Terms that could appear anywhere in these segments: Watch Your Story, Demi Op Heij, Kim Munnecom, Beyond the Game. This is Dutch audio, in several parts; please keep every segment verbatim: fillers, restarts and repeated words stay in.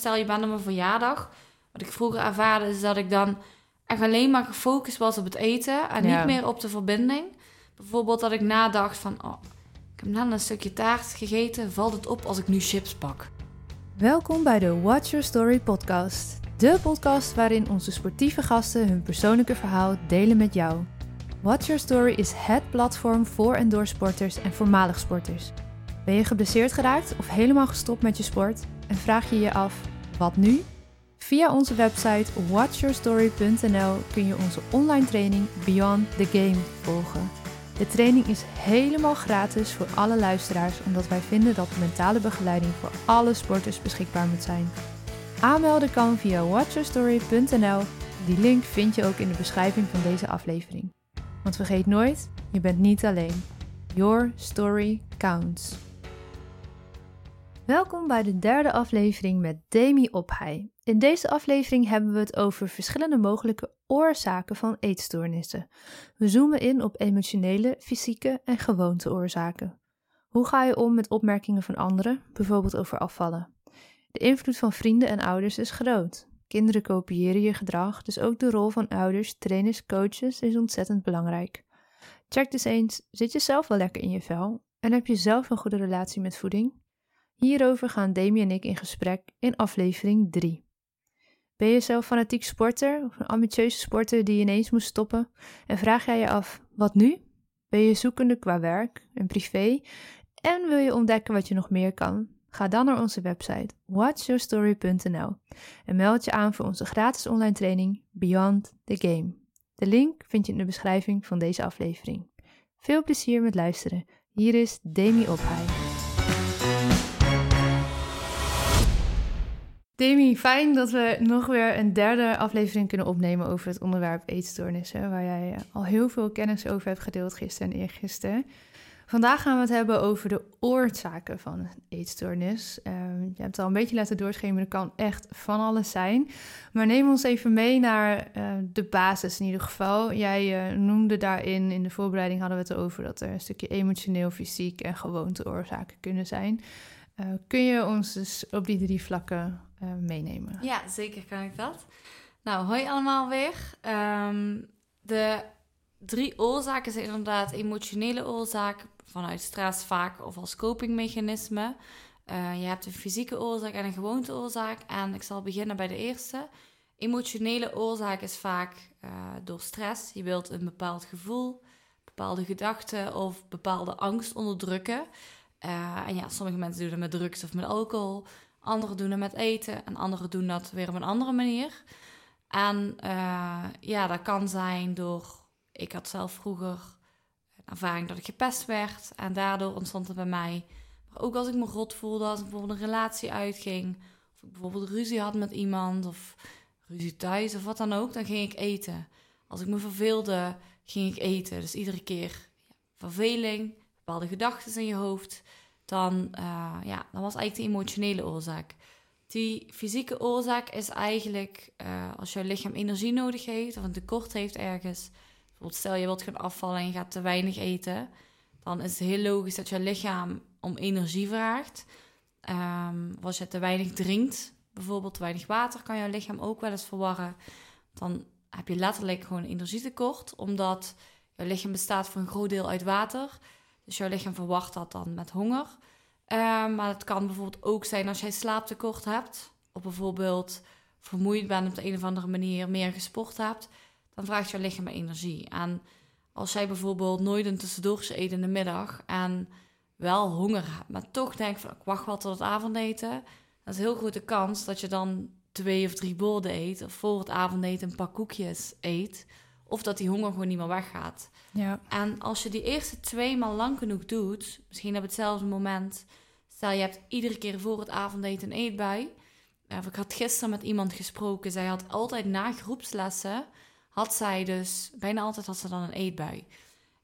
stel je bent op mijn verjaardag. Wat ik vroeger ervaarde is dat ik dan echt alleen maar gefocust was op het eten en ja. niet meer op de verbinding. Bijvoorbeeld dat ik nadacht van, oh, ik heb net een stukje taart gegeten, valt het op als ik nu chips pak? Welkom bij de Watch Your Story podcast. De podcast waarin onze sportieve gasten hun persoonlijke verhaal delen met jou. Watch Your Story is het platform voor en door sporters en voormalig sporters. Ben je geblesseerd geraakt of helemaal gestopt met je sport en vraag je je af, wat nu? Via onze website watch your story punt n l kun je onze online training Beyond the Game volgen. De training is helemaal gratis voor alle luisteraars, omdat wij vinden dat mentale begeleiding voor alle sporters beschikbaar moet zijn. Aanmelden kan via watch your story punt n l. Die link vind je ook in de beschrijving van deze aflevering. Want vergeet nooit, je bent niet alleen. Your story counts. Welkom bij de derde aflevering met Demi Op Heij. In deze aflevering hebben we het over verschillende mogelijke oorzaken van eetstoornissen. We zoomen in op emotionele, fysieke en gewoonteoorzaken. Hoe ga je om met opmerkingen van anderen, bijvoorbeeld over afvallen? De invloed van vrienden en ouders is groot. Kinderen kopiëren je gedrag, dus ook de rol van ouders, trainers, coaches is ontzettend belangrijk. Check dus eens, zit je zelf wel lekker in je vel? En heb je zelf een goede relatie met voeding? Hierover gaan Demi en ik in gesprek in aflevering drie. Ben je zelf fanatiek sporter of een ambitieuze sporter die ineens moest stoppen? En vraag jij je af, wat nu? Ben je zoekende qua werk en privé? En wil je ontdekken wat je nog meer kan? Ga dan naar onze website watch your story punt n l en meld je aan voor onze gratis online training Beyond the Game. De link vind je in de beschrijving van deze aflevering. Veel plezier met luisteren. Hier is Demi Op Heij. Demi, fijn dat we nog weer een derde aflevering kunnen opnemen over het onderwerp eetstoornissen, waar jij al heel veel kennis over hebt gedeeld gisteren en eergisteren. Vandaag gaan we het hebben over de oorzaken van een eetstoornis. Uh, je hebt het al een beetje laten doorschemeren, dat kan echt van alles zijn. Maar neem ons even mee naar uh, de basis in ieder geval. Jij uh, noemde daarin, in de voorbereiding hadden we het over dat er een stukje emotioneel, fysiek en gewoonteoorzaken kunnen zijn. Uh, kun je ons dus op die drie vlakken uh, meenemen? Ja, zeker kan ik dat. Nou, hoi allemaal weer. Um, de drie oorzaken zijn inderdaad emotionele oorzaak, vanuit stress vaak of als copingmechanisme. Uh, je hebt een fysieke oorzaak en een gewoonteoorzaak. En ik zal beginnen bij de eerste. Emotionele oorzaak is vaak uh, door stress. Je wilt een bepaald gevoel, bepaalde gedachten of bepaalde angst onderdrukken. Uh, en ja, sommige mensen doen dat met drugs of met alcohol. Anderen doen dat met eten. En anderen doen dat weer op een andere manier. En uh, ja, dat kan zijn door... Ik had zelf vroeger een ervaring dat ik gepest werd. En daardoor ontstond het bij mij. Maar ook als ik me rot voelde, als ik bijvoorbeeld een relatie uitging. Of ik bijvoorbeeld ruzie had met iemand. Of ruzie thuis of wat dan ook. Dan ging ik eten. Als ik me verveelde, ging ik eten. Dus iedere keer ja, verveling... bepaalde gedachten in je hoofd, dan, uh, ja, dan was eigenlijk de emotionele oorzaak. Die fysieke oorzaak is eigenlijk uh, als jouw lichaam energie nodig heeft of een tekort heeft ergens. Bijvoorbeeld stel je wilt gaan afvallen en je gaat te weinig eten, dan is het heel logisch dat je lichaam om energie vraagt. Um, als je te weinig drinkt, bijvoorbeeld te weinig water, kan jouw lichaam ook wel eens verwarren. Dan heb je letterlijk gewoon een energietekort, omdat jouw lichaam bestaat voor een groot deel uit water. Dus jouw lichaam verwacht dat dan met honger. Uh, maar het kan bijvoorbeeld ook zijn als jij slaaptekort hebt. Of bijvoorbeeld vermoeid bent op de een of andere manier, meer gesport hebt. Dan vraagt jouw lichaam energie. En als jij bijvoorbeeld nooit een tussendoortje eet in de middag. En wel honger hebt, maar toch denkt van ik wacht wel tot het avondeten. Dan is een heel grote kans dat je dan twee of drie borden eet. Of voor het avondeten een paar koekjes eet. Of dat die honger gewoon niet meer weggaat. Ja. En als je die eerste twee maal lang genoeg doet... misschien op hetzelfde moment... stel, je hebt iedere keer voor het avondeten een eetbui. Of ik had gisteren met iemand gesproken. Zij had altijd na groepslessen... had zij dus... bijna altijd had ze dan een eetbui.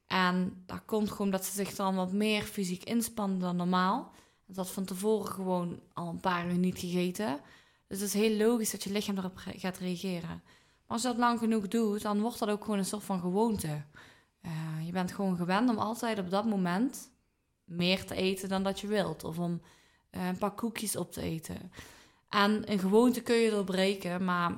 En dat komt gewoon dat ze zich dan wat meer fysiek inspande dan normaal. Dat had van tevoren gewoon al een paar uur niet gegeten. Dus het is heel logisch dat je lichaam erop gaat reageren. Als je dat lang genoeg doet, dan wordt dat ook gewoon een soort van gewoonte. Uh, je bent gewoon gewend om altijd op dat moment meer te eten dan dat je wilt. Of om uh, een paar koekjes op te eten. En een gewoonte kun je doorbreken, maar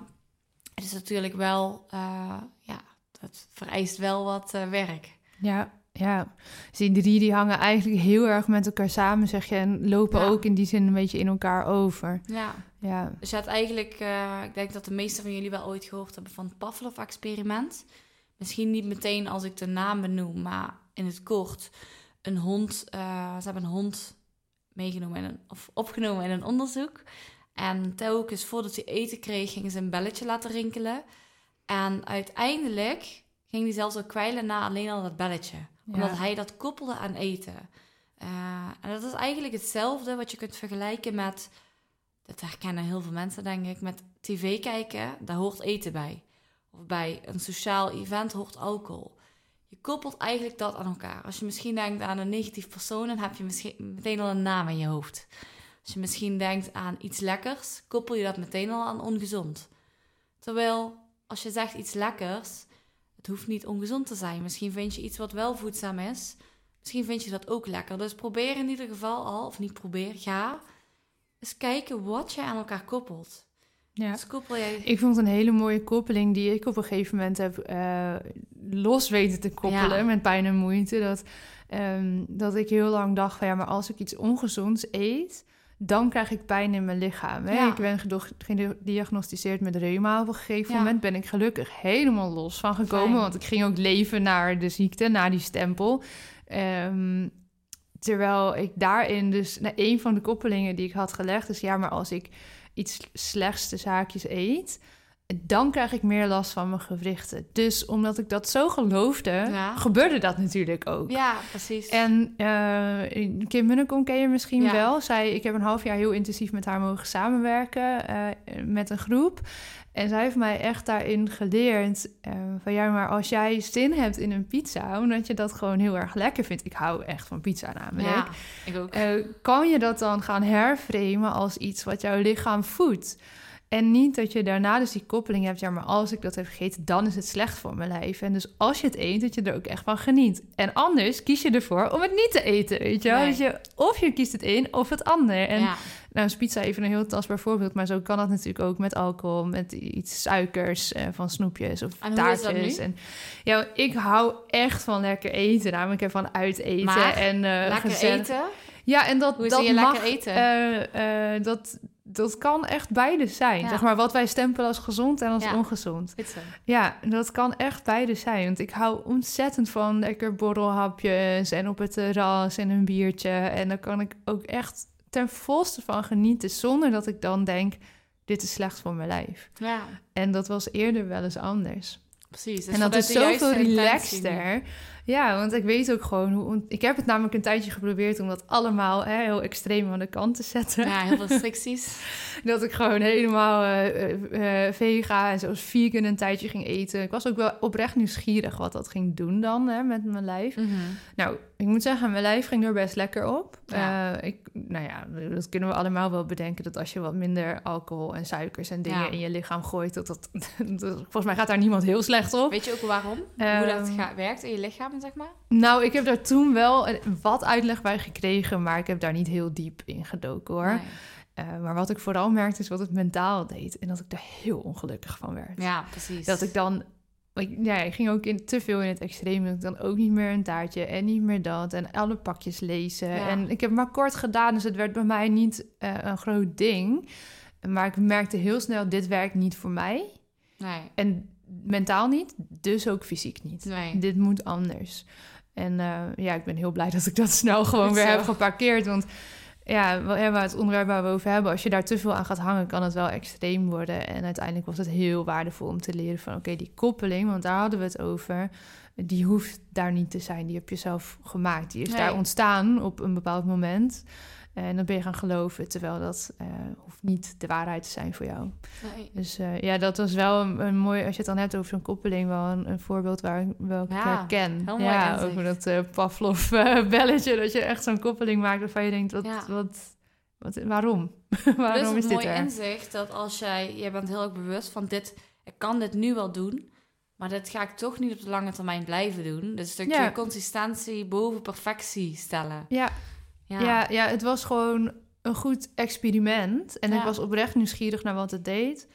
het is natuurlijk wel, uh, ja, het vereist wel wat uh, werk. Ja, ja. Dus die drie die hangen eigenlijk heel erg met elkaar samen, zeg je, en lopen ja. ook in die zin een beetje in elkaar over. Ja. Ja. Dus je had eigenlijk, uh, ik denk dat de meesten van jullie wel ooit gehoord hebben van het Pavlov-experiment. Misschien niet meteen als ik de naam benoem, maar in het kort. Een hond, uh, ze hebben een hond meegenomen in een, of opgenomen in een onderzoek. En telkens voordat hij eten kreeg, gingen ze een belletje laten rinkelen. En uiteindelijk ging hij zelfs al kwijlen na alleen al dat belletje. Ja. Omdat hij dat koppelde aan eten. Uh, en dat is eigenlijk hetzelfde wat je kunt vergelijken met... Dat herkennen heel veel mensen, denk ik. Met tv kijken, daar hoort eten bij. Of bij een sociaal event hoort alcohol. Je koppelt eigenlijk dat aan elkaar. Als je misschien denkt aan een negatief persoon... dan heb je misschien meteen al een naam in je hoofd. Als je misschien denkt aan iets lekkers... koppel je dat meteen al aan ongezond. Terwijl als je zegt iets lekkers... het hoeft niet ongezond te zijn. Misschien vind je iets wat wel voedzaam is. Misschien vind je dat ook lekker. Dus probeer in ieder geval al... of niet probeer, ga... eens kijken wat je aan elkaar koppelt. Ja. Dus koppel jij... Ik vond een hele mooie koppeling die ik op een gegeven moment heb uh, los weten te koppelen ja. met pijn en moeite. Dat, um, dat ik heel lang dacht van ja, maar als ik iets ongezonds eet, dan krijg ik pijn in mijn lichaam. Hè? Ja. Ik ben gediagnosticeerd met reuma. Op een gegeven ja. moment ben ik gelukkig helemaal los van gekomen. Fijn. Want ik ging ook leven naar de ziekte, naar die stempel. Um, Terwijl ik daarin dus... Nou, een van de koppelingen die ik had gelegd is... ja, maar als ik iets slechts de zaakjes eet... dan krijg ik meer last van mijn gewrichten. Dus omdat ik dat zo geloofde... Ja. gebeurde dat natuurlijk ook. Ja, precies. En uh, Kim Munnecom ken je misschien ja. wel. Zij, ik heb een half jaar heel intensief met haar mogen samenwerken... Uh, met een groep. En zij heeft mij echt daarin geleerd... Uh, van ja, maar als jij zin hebt in een pizza... omdat je dat gewoon heel erg lekker vindt... ik hou echt van pizza namelijk... Ja, ik ook. Uh, kan je dat dan gaan herframen als iets wat jouw lichaam voedt? En niet dat je daarna dus die koppeling hebt... ja, maar als ik dat heb gegeten, dan is het slecht voor mijn lijf. En dus als je het eet, dat je er ook echt van geniet. En anders kies je ervoor om het niet te eten, weet je wel? Nee. Dus je, of je kiest het een of het ander. En ja. nou is pizza even een heel tastbaar voorbeeld... maar zo kan dat natuurlijk ook met alcohol... met iets suikers eh, van snoepjes of en taartjes. En ja, ik hou echt van lekker eten. Namelijk ervan uit eten. Maar, en, uh, lekker gezellig. Eten? Ja, en dat, Hoe dat je mag... Lekker eten? Uh, uh, dat... Dat kan echt beide zijn. Ja. Zeg maar wat wij stempelen als gezond en als ja. ongezond. Pizza. Ja, dat kan echt beide zijn. Want ik hou ontzettend van lekker borrelhapjes... en op het terras en een biertje. En daar kan ik ook echt ten volste van genieten... zonder dat ik dan denk, dit is slecht voor mijn lijf. Ja. En dat was eerder wel eens anders. Precies. Dus en dat is zoveel relaxter. Ja, want ik weet ook gewoon hoe... Ik heb het namelijk een tijdje geprobeerd om dat allemaal hè, heel extreem aan de kant te zetten. Ja, heel veel restricties. Dat ik gewoon helemaal uh, uh, vega en zelfs vegan een tijdje ging eten. Ik was ook wel oprecht nieuwsgierig wat dat ging doen dan hè, met mijn lijf. Mm-hmm. Nou, ik moet zeggen, mijn lijf ging er best lekker op. Ja. Uh, ik, nou ja, dat kunnen we allemaal wel bedenken. Dat als je wat minder alcohol en suikers en dingen ja. in je lichaam gooit... Dat, dat, dat, volgens mij gaat daar niemand heel slecht op. Weet je ook waarom? Um, Hoe dat gaat, werkt in je lichaam? Zeg maar? Nou, ik heb daar toen wel wat uitleg bij gekregen... maar ik heb daar niet heel diep in gedoken, hoor. Nee. Uh, maar wat ik vooral merkte is wat het mentaal deed... en dat ik daar heel ongelukkig van werd. Ja, precies. Dat ik dan... Ik, ja, ik ging ook in, te veel in het extreem... dat ik dan ook niet meer een taartje en niet meer dat... en alle pakjes lezen. Ja. En ik heb maar kort gedaan, dus het werd bij mij niet uh, een groot ding. Maar ik merkte heel snel, dit werkt niet voor mij. Nee. En... mentaal niet, dus ook fysiek niet. Nee. Dit moet anders. En uh, ja, ik ben heel blij dat ik dat snel gewoon dat weer zo. heb geparkeerd. Want ja, het onderwerp waar we over hebben... als je daar te veel aan gaat hangen, kan het wel extreem worden. En uiteindelijk was het heel waardevol om te leren van... oké, okay, die koppeling, want daar hadden we het over... die hoeft daar niet te zijn. Die heb je zelf gemaakt. Die is nee. daar ontstaan op een bepaald moment... En dan ben je gaan geloven, terwijl dat uh, hoeft niet de waarheid te zijn voor jou. Nee. Dus uh, ja, dat was wel een, een mooi... Als je het dan hebt over zo'n koppeling, wel een, een voorbeeld waar ik wel ja, ken. Ja, inzicht. Over dat uh, Pavlov uh, belletje, dat je echt zo'n koppeling maakt waarvan je denkt, wat, ja. wat, wat, waarom? waarom dus is dit er? Dus een mooi inzicht dat als jij... Je bent heel erg bewust van, dit, ik kan dit nu wel doen, maar dit ga ik toch niet op de lange termijn blijven doen. Dus dat ja. je consistentie boven perfectie stellen. Ja. Ja. Ja, ja, het was gewoon een goed experiment. En ja. ik was oprecht nieuwsgierig naar wat het deed.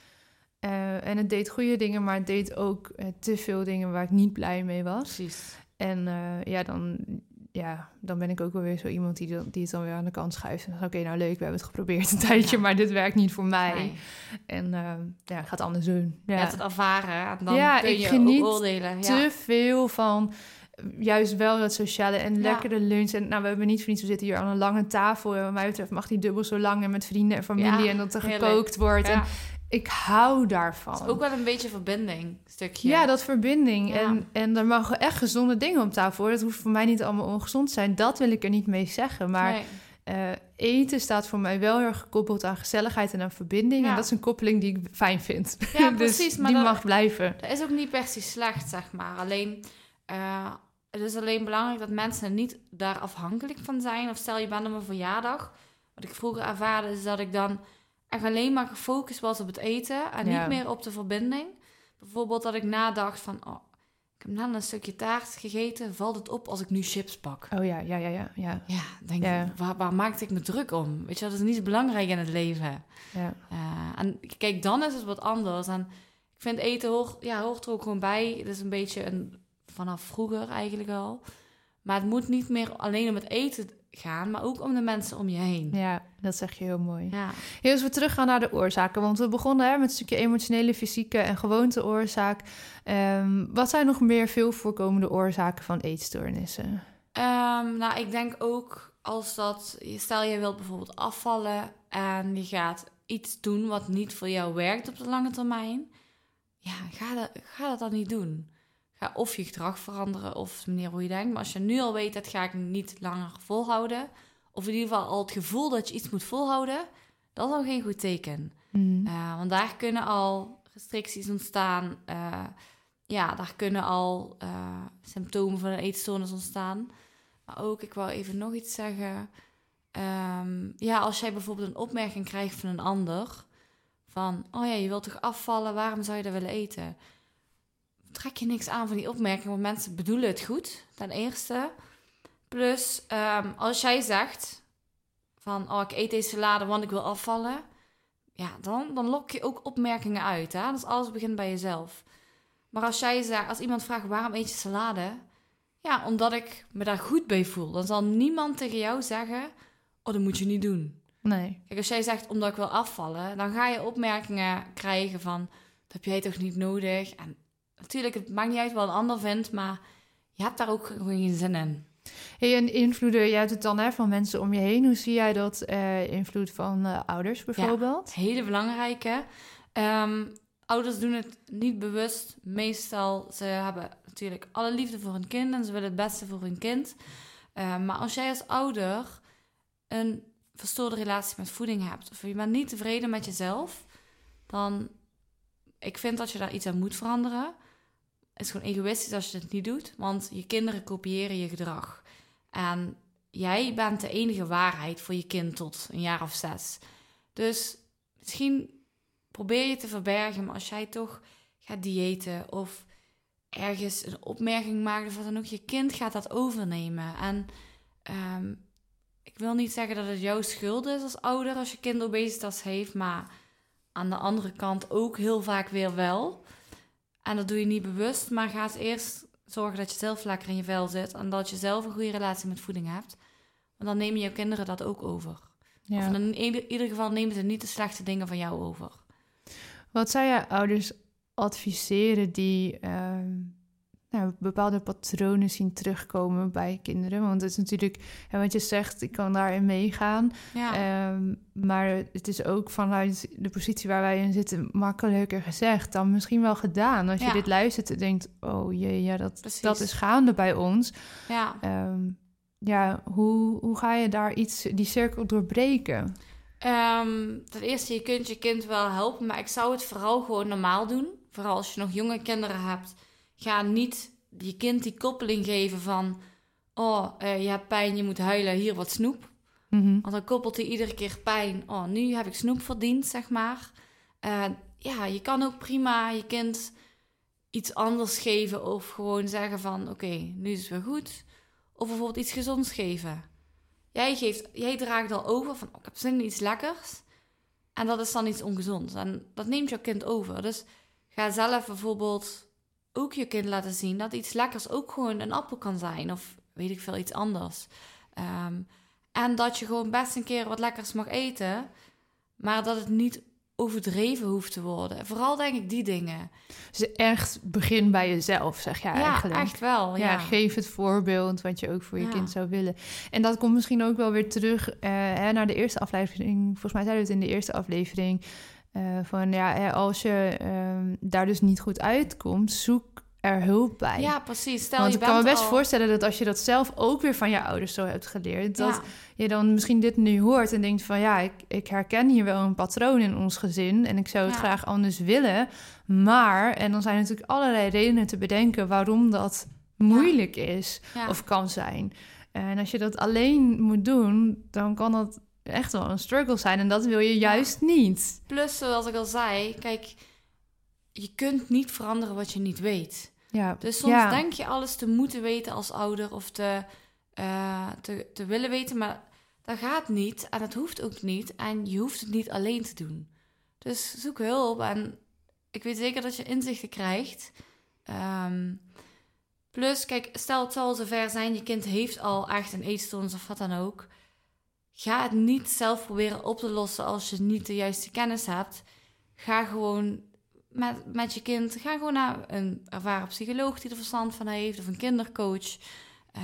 Uh, en het deed goede dingen, maar het deed ook uh, te veel dingen waar ik niet blij mee was. Precies. En uh, ja, dan, ja, dan ben ik ook wel weer zo iemand die, die het dan weer aan de kant schuift. En oké, okay, nou leuk, we hebben het geprobeerd een tijdje, ja. maar dit werkt niet voor mij. Nee. En uh, ja, ik ga het anders doen. Ja. Je hebt het ervaren, en dan ja, kun je ook oordelen. Ja, te veel van... Juist wel dat sociale en lekkere ja. lunch. En nou, we hebben niet voor niets, we zitten hier aan een lange tafel. En wat mij betreft mag die dubbel zo lang en met vrienden en familie. Ja, en dat er gekookt wordt. Ja. En ik hou daarvan. Het is ook wel een beetje verbinding, stukje. Ja, dat verbinding. Ja. En, en er mogen echt gezonde dingen op tafel worden. Dat hoeft voor mij niet allemaal ongezond te zijn. Dat wil ik er niet mee zeggen. Maar nee. uh, eten staat voor mij wel heel erg gekoppeld aan gezelligheid en aan verbinding. Ja. En dat is een koppeling die ik fijn vind. Ja, dus precies. Maar die dat, mag blijven. Dat is ook niet per se slecht, zeg maar. Alleen... Uh, het is alleen belangrijk dat mensen niet daar afhankelijk van zijn. Of stel, je bent op een verjaardag. Wat ik vroeger ervaarde is dat ik dan echt alleen maar gefocust was op het eten. En ja. niet meer op de verbinding. Bijvoorbeeld dat ik nadacht van... Oh, ik heb net een stukje taart gegeten. Valt het op als ik nu chips pak? Oh ja, ja, ja, ja. Ja, ja denk ja. Ik, waar, waar maakte ik me druk om? Weet je, dat is niet belangrijk in het leven. Ja. Uh, en kijk, dan is het wat anders. En ik vind eten hoort, ja, hoort er ook gewoon bij. Het is een beetje een... Vanaf vroeger eigenlijk al. Maar het moet niet meer alleen om het eten gaan, maar ook om de mensen om je heen. Ja, dat zeg je heel mooi. Ja. Heel eens we teruggaan naar de oorzaken. Want we begonnen hè, met een stukje emotionele, fysieke en gewoonteoorzaak. Um, wat zijn nog meer veel voorkomende oorzaken van eetstoornissen? Um, nou, ik denk ook als dat... Stel, je wilt bijvoorbeeld afvallen en je gaat iets doen wat niet voor jou werkt op de lange termijn. Ja, ga dat, ga dat dan niet doen. Of je gedrag veranderen of de manier hoe je denkt. Maar als je nu al weet, dat ga ik niet langer volhouden. Of in ieder geval al het gevoel dat je iets moet volhouden. Dat is al geen goed teken. Mm-hmm. Uh, want daar kunnen al restricties ontstaan. Uh, ja, daar kunnen al uh, symptomen van een eetstoornis ontstaan. Maar ook, ik wou even nog iets zeggen. Um, ja, als jij bijvoorbeeld een opmerking krijgt van een ander. Van, oh ja, je wilt toch afvallen? Waarom zou je dat willen eten? Trek je niks aan van die opmerking, want mensen bedoelen het goed, ten eerste. Plus, um, als jij zegt van, oh, ik eet deze salade, want ik wil afvallen. Ja, dan, dan lok je ook opmerkingen uit, hè. Dus alles begint bij jezelf. Maar als jij zegt, als iemand vraagt, waarom eet je salade? Ja, omdat ik me daar goed bij voel. Dan zal niemand tegen jou zeggen, oh, dat moet je niet doen. Nee. Kijk, als jij zegt, omdat ik wil afvallen, dan ga je opmerkingen krijgen van, dat heb jij toch niet nodig? En natuurlijk, het maakt niet uit wat een ander vindt, maar je hebt daar ook gewoon geen zin in. Hey, en invloeden, jij hebt het dan hè, van mensen om je heen. Hoe zie jij dat uh, invloed van uh, ouders bijvoorbeeld? Ja, hele belangrijke. Um, ouders doen het niet bewust. Meestal, ze hebben natuurlijk alle liefde voor hun kind en ze willen het beste voor hun kind. Uh, maar als jij als ouder een verstoorde relatie met voeding hebt, of je bent niet tevreden met jezelf, dan ik vind dat je daar iets aan moet veranderen. Het is gewoon egoïstisch als je het niet doet. Want je kinderen kopiëren je gedrag. En jij bent de enige waarheid voor je kind tot een jaar of zes. Dus misschien probeer je te verbergen. Maar als jij toch gaat diëten of ergens een opmerking maakt of wat dan ook. Je kind gaat dat overnemen. En um, ik wil niet zeggen dat het jouw schuld is als ouder. Als je kind obesitas heeft. Maar aan de andere kant ook heel vaak weer wel. En dat doe je niet bewust, maar ga eens eerst zorgen dat je zelf lekker in je vel zit en dat je zelf een goede relatie met voeding hebt. Want dan nemen je kinderen dat ook over. Ja. Of in ieder, ieder geval nemen ze niet de slechte dingen van jou over. Wat zou je ouders adviseren die uh, nou, bepaalde patronen zien terugkomen bij kinderen? Want het is natuurlijk, en wat je zegt, ik kan daarin meegaan. Ja. Um, maar het is ook vanuit de positie waar wij in zitten makkelijker gezegd dan misschien wel gedaan. Als je ja. dit luistert en denkt, oh jee, ja, dat, dat is gaande bij ons. Ja, um, ja hoe, hoe ga je daar iets, die cirkel doorbreken? Um, ten eerste, je kunt je kind wel helpen, maar ik zou het vooral gewoon normaal doen. Vooral als je nog jonge kinderen hebt, ga niet je kind die koppeling geven van, oh, uh, je hebt pijn, je moet huilen, hier wat snoep. Mm-hmm. Want dan koppelt hij iedere keer pijn. Oh, nu heb ik snoep verdiend, zeg maar. Uh, ja, je kan ook prima je kind iets anders geven of gewoon zeggen van, oké, okay, nu is het weer goed. Of bijvoorbeeld iets gezonds geven. Jij, geeft, jij draagt al over van, oh, ik heb zin in iets lekkers. En dat is dan iets ongezonds. En dat neemt jouw kind over. Dus ga zelf bijvoorbeeld ook je kind laten zien dat iets lekkers ook gewoon een appel kan zijn. Of weet ik veel, iets anders. Um, en dat je gewoon best een keer wat lekkers mag eten. Maar dat het niet overdreven hoeft te worden. Vooral denk ik die dingen. Dus echt begin bij jezelf, zeg jij ja, eigenlijk. Ja, echt wel. Ja. ja, geef het voorbeeld wat je ook voor je ja. kind zou willen. En dat komt misschien ook wel weer terug uh, naar de eerste aflevering. Volgens mij zeiden we het in de eerste aflevering. Uh, van ja, als je um, daar dus niet goed uitkomt, zoek er hulp bij. Ja, precies. Stel, want ik je kan me best al... voorstellen dat als je dat zelf ook weer van je ouders zo hebt geleerd, dat ja. je dan misschien dit nu hoort en denkt van ja, ik, ik herken hier wel een patroon in ons gezin en ik zou het ja. graag anders willen, maar, en dan zijn natuurlijk allerlei redenen te bedenken waarom dat moeilijk ja. is ja. of kan zijn. En als je dat alleen moet doen, dan kan dat echt wel een struggle zijn en dat wil je juist ja. niet. Plus, zoals ik al zei, kijk, je kunt niet veranderen wat je niet weet. Ja, dus soms ja. denk je alles te moeten weten als ouder of te, uh, te, te willen weten, maar dat gaat niet en dat hoeft ook niet en je hoeft het niet alleen te doen. Dus zoek hulp en ik weet zeker dat je inzichten krijgt. Um, plus, kijk, stel het zal zover zijn, je kind heeft al echt een eetstoornis of wat dan ook. Ga het niet zelf proberen op te lossen als je niet de juiste kennis hebt. Ga gewoon... Met, met je kind, ga gewoon naar een ervaren psycholoog die er verstand van heeft, of een kindercoach. Uh,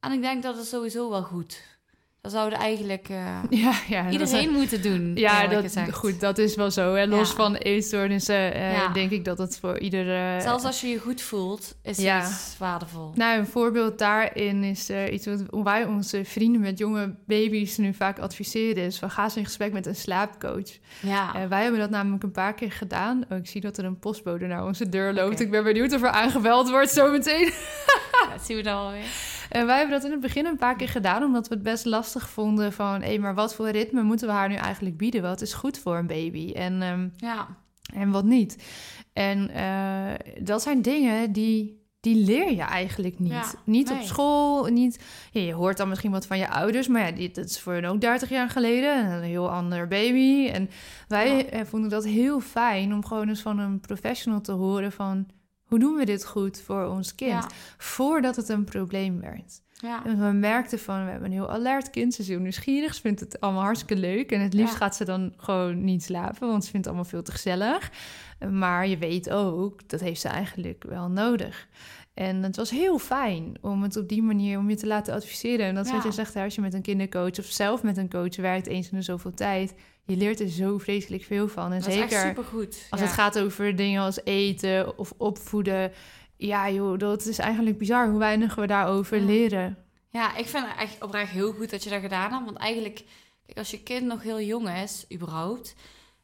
en ik denk dat het sowieso wel goed. Dat zouden eigenlijk uh, ja, ja, iedereen dat, moeten doen. Ja, dat, goed, dat is wel zo. Hè? Los ja. van eetstoornissen uh, ja. denk ik dat dat voor ieder... Uh, Zelfs als je je goed voelt, is ja. iets waardevol. Nou, een voorbeeld daarin is uh, iets wat wij onze vrienden met jonge baby's nu vaak adviseren is van ga eens in gesprek met een slaapcoach. Ja. Uh, wij hebben dat namelijk een paar keer gedaan. Oh, ik zie dat er een postbode naar onze deur loopt. Okay. Ik ben benieuwd of er aangebeld wordt zometeen. Ja, dat zien we dan alweer. En wij hebben dat in het begin een paar keer gedaan, omdat we het best lastig vonden van, hé, maar wat voor ritme moeten we haar nu eigenlijk bieden? Wat is goed voor een baby en, um, ja. en wat niet? En uh, dat zijn dingen die, die leer je eigenlijk niet. Ja, niet nee. op school, niet... Ja, je hoort dan misschien wat van je ouders, maar ja, dit, dat is voor hen ook dertig jaar geleden. Een heel ander baby. En wij ja. vonden dat heel fijn om gewoon eens van een professional te horen van... Hoe doen we dit goed voor ons kind? Ja. Voordat het een probleem werd. Ja. En we merkten van, we hebben een heel alert kind. Ze is heel nieuwsgierig. Ze vindt het allemaal hartstikke leuk. En het liefst ja. gaat ze dan gewoon niet slapen. Want ze vindt het allemaal veel te gezellig. Maar je weet ook, dat heeft ze eigenlijk wel nodig. En het was heel fijn om het op die manier, om je te laten adviseren. En dat is ja. wat je zegt, als je met een kindercoach of zelf met een coach werkt eens in de zoveel tijd... Je leert er zo vreselijk veel van. En dat zeker is echt supergoed. Als ja. het gaat over dingen als eten of opvoeden. Ja joh, dat is eigenlijk bizar hoe weinig we daarover ja. leren. Ja, ik vind het echt oprecht heel goed dat je dat gedaan hebt. Want eigenlijk, kijk, als je kind nog heel jong is, überhaupt.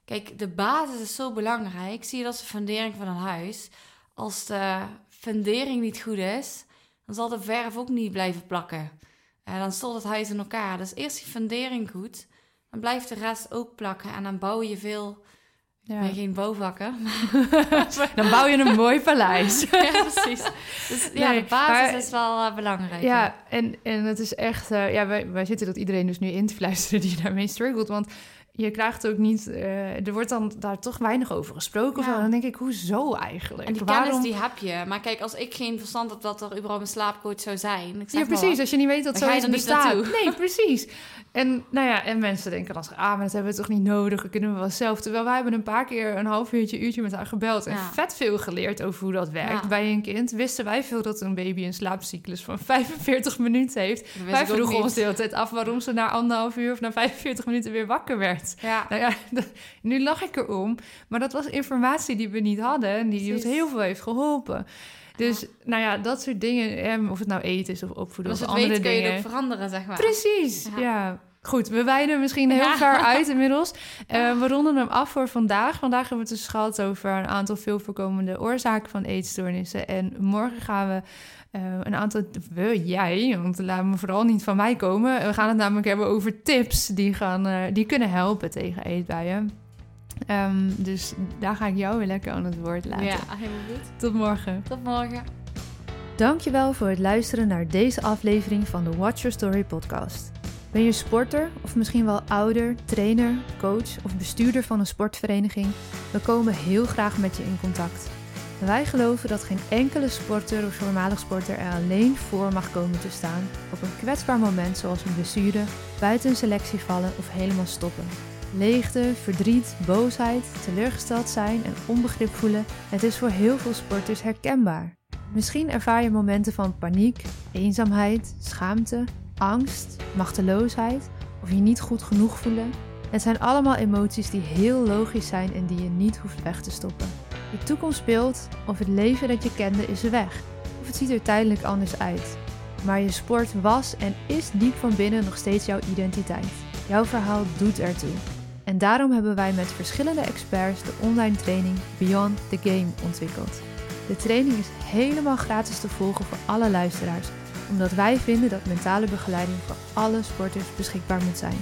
Kijk, de basis is zo belangrijk. Zie je dat is de fundering van een huis. Als de fundering niet goed is, dan zal de verf ook niet blijven plakken. En dan stort het huis in elkaar. Dus eerst die fundering goed... Dan blijft de rest ook plakken en dan bouw je veel... Ja. Nee, geen bouwvakker. Dan bouw je een mooi paleis. Ja, precies. Dus ja, nee, de basis maar, is wel uh, belangrijk. Ja, ja, en, en het is echt... Uh, ja, wij, wij zitten dat iedereen dus nu in te fluisteren die daarmee struggelt. Want je krijgt ook niet... Uh, er wordt dan daar toch weinig over gesproken. Ja. Of dan denk ik, hoezo eigenlijk? En die Waarom? kennis die heb je. Maar kijk, als ik geen verstand had dat er überhaupt een slaapcoach zou zijn... Ik zeg ja, precies. Maar, als je niet weet dat zoiets bestaat. Nee, precies. En, nou ja, en mensen denken dan, ah, maar dat hebben we toch niet nodig, dat kunnen we wel zelf. Terwijl wij hebben een paar keer een half uurtje, uurtje met haar gebeld en ja. vet veel geleerd over hoe dat werkt. Ja. Bij een kind wisten wij veel dat een baby een slaapcyclus van vijfenveertig minuten heeft. Wij vroegen ons de hele tijd af waarom ze na anderhalf uur of na vijfenveertig minuten weer wakker werd. Ja. Nou ja, dat, nu lach ik erom, maar dat was informatie die we niet hadden en die ons heel veel heeft geholpen. Dus, ja. nou ja, dat soort dingen, of het nou eten is of opvoeden of andere dingen. Als je het weet, kun je het ook veranderen, zeg maar. Precies, ja. ja. Goed, we wijden misschien heel ja. ver uit inmiddels. Ja. Uh, we ronden hem af voor vandaag. Vandaag hebben we het dus gehad over een aantal veel voorkomende oorzaken van eetstoornissen. En morgen gaan we uh, een aantal... We, jij, want laat me vooral niet van mij komen. We gaan het namelijk hebben over tips die, gaan, uh, die kunnen helpen tegen eetbuien. Um, dus daar ga ik jou weer lekker aan het woord laten. Ja, helemaal goed. Tot morgen. Tot morgen. Dankjewel voor het luisteren naar deze aflevering van de Watch Your Story podcast. Ben je sporter of misschien wel ouder, trainer, coach of bestuurder van een sportvereniging? We komen heel graag met je in contact. En wij geloven dat geen enkele sporter of voormalig sporter er alleen voor mag komen te staan op een kwetsbaar moment zoals een blessure, buiten een selectie vallen of helemaal stoppen. Leegte, verdriet, boosheid, teleurgesteld zijn en onbegrip voelen, het is voor heel veel sporters herkenbaar. Misschien ervaar je momenten van paniek, eenzaamheid, schaamte, angst, machteloosheid of je niet goed genoeg voelen. Het zijn allemaal emoties die heel logisch zijn en die je niet hoeft weg te stoppen. Je toekomst speelt of het leven dat je kende is weg of het ziet er tijdelijk anders uit. Maar je sport was en is diep van binnen nog steeds jouw identiteit. Jouw verhaal doet ertoe. En daarom hebben wij met verschillende experts de online training Beyond the Game ontwikkeld. De training is helemaal gratis te volgen voor alle luisteraars, omdat wij vinden dat mentale begeleiding voor alle sporters beschikbaar moet zijn.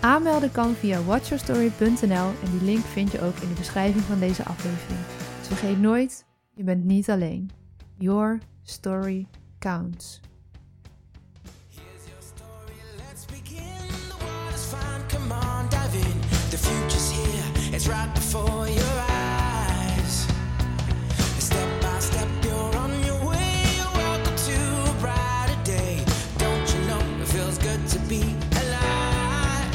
Aanmelden kan via watch your story punt n l en die link vind je ook in de beschrijving van deze aflevering. Dus vergeet nooit, je bent niet alleen. Your story counts. It's right before your eyes. Step by step, you're on your way. You're welcome to a brighter day. Don't you know it feels good to be alive?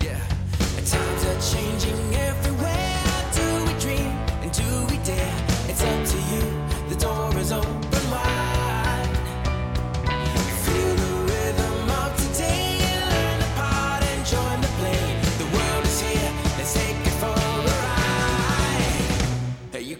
yeah. Times are changing everywhere. Do we dream and do we dare? It's up to you. The door is open wide. Feel the rhythm of today. Learn the part and join the play. The world is here. Let's take it for a ride. You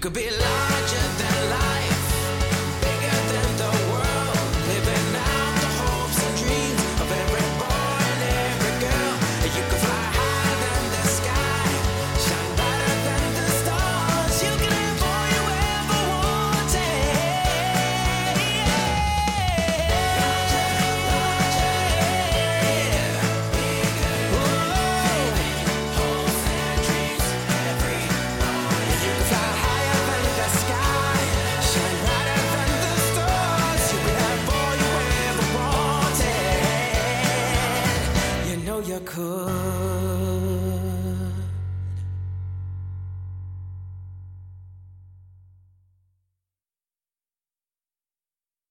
Could be larger than life, bigger than the world, living out the hopes and dreams of every boy and every girl. You can fly higher than the sky, shine brighter than the stars. You can have all you ever wanted. You can fly higher. Could